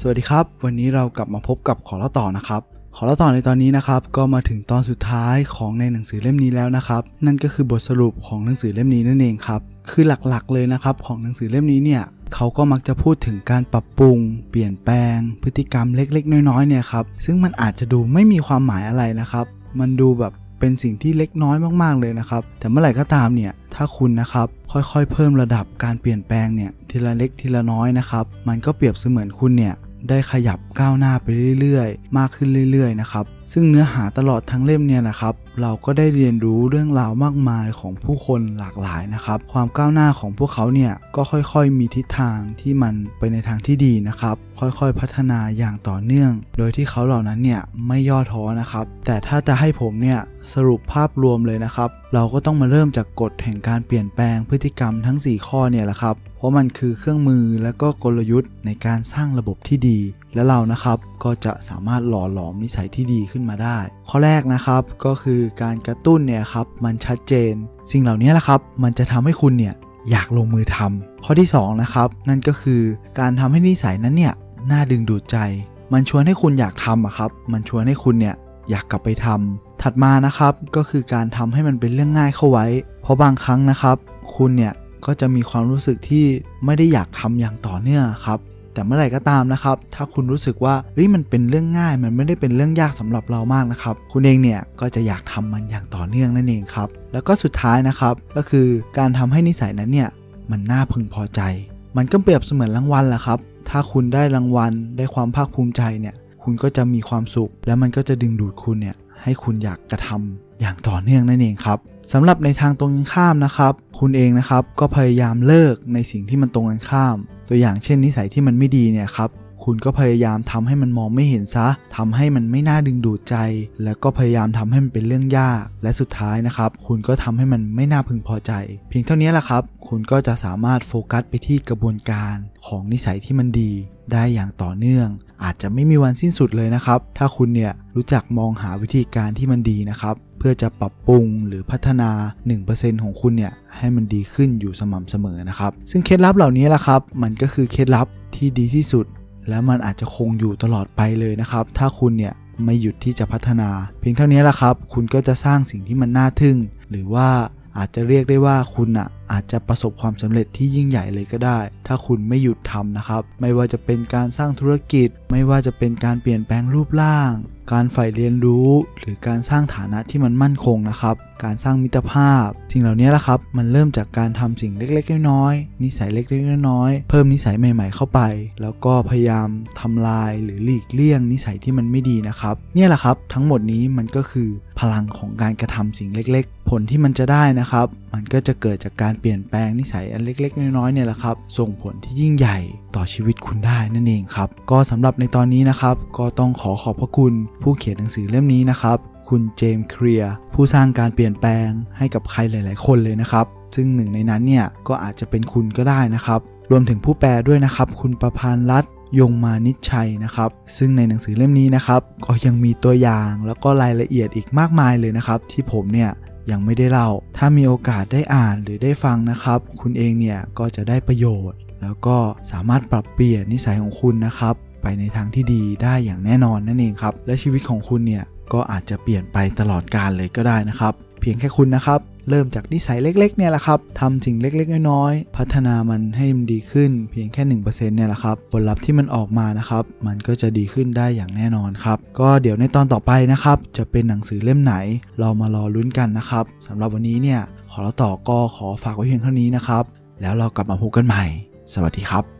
สวัสดีครับวันนี้เรากลับมาพบกับขอเล่าต่อนะครับขอเล่าต่อในตอนนี้นะครับก็มาถึงตอนสุดท้ายของในหนังสือเล่มนี้แล้วนะครับนั่นก็คือบทสรุปของหนังสือเล่มนี้นั่นเองครับคือหลักๆเลยนะครับของหนังสือเล่มนี้เนี่ยเขาก็มักจะพูดถึงการปรับปรุงเปลี่ยนแปลงพฤติกรรมเล็กๆน้อยๆเนี่ยครับซึ่งมันอาจจะดูไม่มีความหมายอะไรนะครับมันดูแบบเป็นสิ่งที่เล็กน้อยมากๆเลยนะครับแต่เมื่อไหร่ก็ตามเนี่ยถ้าคุณนะครับค่อยๆเพิ่มระดับการเปลี่ยนแปลงเนี่ยทีละเล็กทีละน้อยนะครับมันก็เปรียบเสมือนคุณเนี่ยได้ขยับก้าวหน้าไปเรื่อยๆมากขึ้นเรื่อยๆนะครับซึ่งเนื้อหาตลอดทั้งเล่มเนี่ยนะครับเราก็ได้เรียนรู้เรื่องราวมากมายของผู้คนหลากหลายนะครับความก้าวหน้าของพวกเขาเนี่ยก็ค่อยๆมีทิศทางที่มันไปในทางที่ดีนะครับค่อยๆพัฒนาอย่างต่อเนื่องโดยที่เขาเหล่านั้นเนี่ยไม่ย่อท้อนะครับแต่ถ้าจะให้ผมเนี่ยสรุปภาพรวมเลยนะครับเราก็ต้องมาเริ่มจากกฎแห่งการเปลี่ยนแปลงพฤติกรรมทั้ง4ข้อเนี่ยแหละครับเพราะมันคือเครื่องมือและก็กลยุทธ์ในการสร้างระบบที่ดีและเรานะครับก็จะสามารถหล่อหลอมนิสัยที่ดีขึ้นมาได้ข้อแรกนะครับก็คือการกระตุ้นเนี่ยครับมันชัดเจนสิ่งเหล่านี้แหละครับมันจะทำให้คุณเนี่ยอยากลงมือทำข้อที่2นะครับนั่นก็คือการทำให้นิสัยนั้นเนี่ยน่าดึงดูดใจมันชวนให้คุณอยากทำครับมันชวนให้คุณเนี่ยอยากกลับไปทำถัดมานะครับก็คือการทำให้มันเป็นเรื่องง่ายเข้าไว้เพราะบางครั้งนะครับคุณเนี่ยก็จะมีความรู้สึกที่ไม่ได้อยากทำอย่างต่อเนื่องครับแต่เมื่อไหร่ก็ตามนะครับถ้าคุณรู้สึกว่ามันเป็นเรื่องง่ายมันไม่ได้เป็นเรื่องยากสำหรับเรามากนะครับคุณเองเนี่ยก็จะอยากทำมันอย่างต่อเนื่องนั่นเองครับแล้วก็สุดท้ายนะครับก็คือการทำให้นิสัยนั้นเนี่ยมันน่าพึงพอใจมันก็เปรียบเสมือนรางวัลแหละครับถ้าคุณได้รางวัลได้ความภาคภูมิใจเนี่ยคุณก็จะมีความสุขและมันก็จะดึงดูดคุณเนี่ยให้คุณอยากกระทำอย่างต่อเนื่องนั่นเองครับสำหรับในทางตรงกันข้ามนะครับคุณเองนะครับก็พยายามเลิกในสิ่งที่มันตรงกันข้ามตัวอย่างเช่นนิสัยที่มันไม่ดีเนี่ยครับคุณก็พยายามทำให้มันมองไม่เห็นซะทำให้มันไม่น่าดึงดูดใจแล้วก็พยายามทำให้มันเป็นเรื่องยากและสุดท้ายนะครับคุณก็ทำให้มันไม่น่าพึงพอใจเพียงเท่านี้แหละครับคุณก็จะสามารถโฟกัสไปที่กระบวนการของนิสัยที่มันดีได้อย่างต่อเนื่องอาจจะไม่มีวันสิ้นสุดเลยนะครับถ้าคุณเนี่ยรู้จักมองหาวิธีการที่มันดีนะครับเพื่อจะปรับปรุงหรือพัฒนา 1% ของคุณเนี่ยให้มันดีขึ้นอยู่สม่ำเสมอนะครับซึ่งเคล็ดลับเหล่านี้แหละครับมันก็คือเคล็ดลับที่ดีที่สุดและมันอาจจะคงอยู่ตลอดไปเลยนะครับถ้าคุณเนี่ยไม่หยุดที่จะพัฒนาเพียงเท่านี้แหละครับคุณก็จะสร้างสิ่งที่มันน่าทึ่งหรือว่าอาจจะเรียกได้ว่าคุณอาจจะประสบความสำเร็จที่ยิ่งใหญ่เลยก็ได้ถ้าคุณไม่หยุดทำนะครับไม่ว่าจะเป็นการสร้างธุรกิจไม่ว่าจะเป็นการเปลี่ยนแปลงรูปร่างการใฝ่เรียนรู้หรือการสร้างฐานะที่มันมั่นคงนะครับการสร้างมิตรภาพสิ่งเหล่านี้แหละครับมันเริ่มจากการทำสิ่งเล็กๆน้อยๆนิสัยเล็กๆน้อยๆเพิ่มนิสัยใหม่ๆเข้าไปแล้วก็พยายามทำลายหรือหลีกเลี่ยงนิสัยที่มันไม่ดีนะครับเนี่ยแหละครับทั้งหมดนี้มันก็คือพลังของการกระทำสิ่งเล็กๆผลที่มันจะได้นะครับมันก็จะเกิดจากการเปลี่ยนแปลงนิสัยอันเล็กๆน้อยๆเนี่ยแหละครับส่งผลที่ยิ่งใหญ่ต่อชีวิตคุณได้นั่นเองครับก็สำหรับในตอนนี้นะครับก็ต้องขอบพระคุณผู้เขียนหนังสือเล่มนี้นะครับคุณเจมส์เคลียร์ผู้สร้างการเปลี่ยนแปลงให้กับใครหลายๆคนเลยนะครับซึ่งหนึ่งในนั้นเนี่ยก็อาจจะเป็นคุณก็ได้นะครับรวมถึงผู้แปลด้วยนะครับคุณประภานรัตน์ยงมานิชชัยนะครับซึ่งในหนังสือเล่มนี้นะครับก็ยังมีตัวอย่างแล้วก็รายละเอียดอีกมากมายเลยนะครับที่ผมเนี่ยยังไม่ได้เล่าถ้ามีโอกาสได้อ่านหรือได้ฟังนะครับคุณเองเนี่ยก็จะได้ประโยชน์แล้วก็สามารถปรับเปลี่ยนนิสัยของคุณนะครับไปในทางที่ดีได้อย่างแน่นอนนั่นเองครับและชีวิตของคุณเนี่ยก็อาจจะเปลี่ยนไปตลอดกาลเลยก็ได้นะครับเพียงแค่คุณนะครับเริ่มจากนิสัยเล็กๆเนี่ยแหละครับทำสิ่งเล็กๆน้อยๆพัฒนามันให้มันดีขึ้นเพียงแค่ 1% เนี่ยแหละครับผลลัพธ์ที่มันออกมานะครับมันก็จะดีขึ้นได้อย่างแน่นอนครับก็เดี๋ยวในตอนต่อไปนะครับจะเป็นหนังสือเล่มไหนเรามารอลุ้นกันนะครับสำหรับวันนี้เนี่ยขอเล่าต่อก็ขอฝากไว้เพียงเท่านี้นะครับแล้วเรากลับมาพบกันใหม่สวัสดีครับ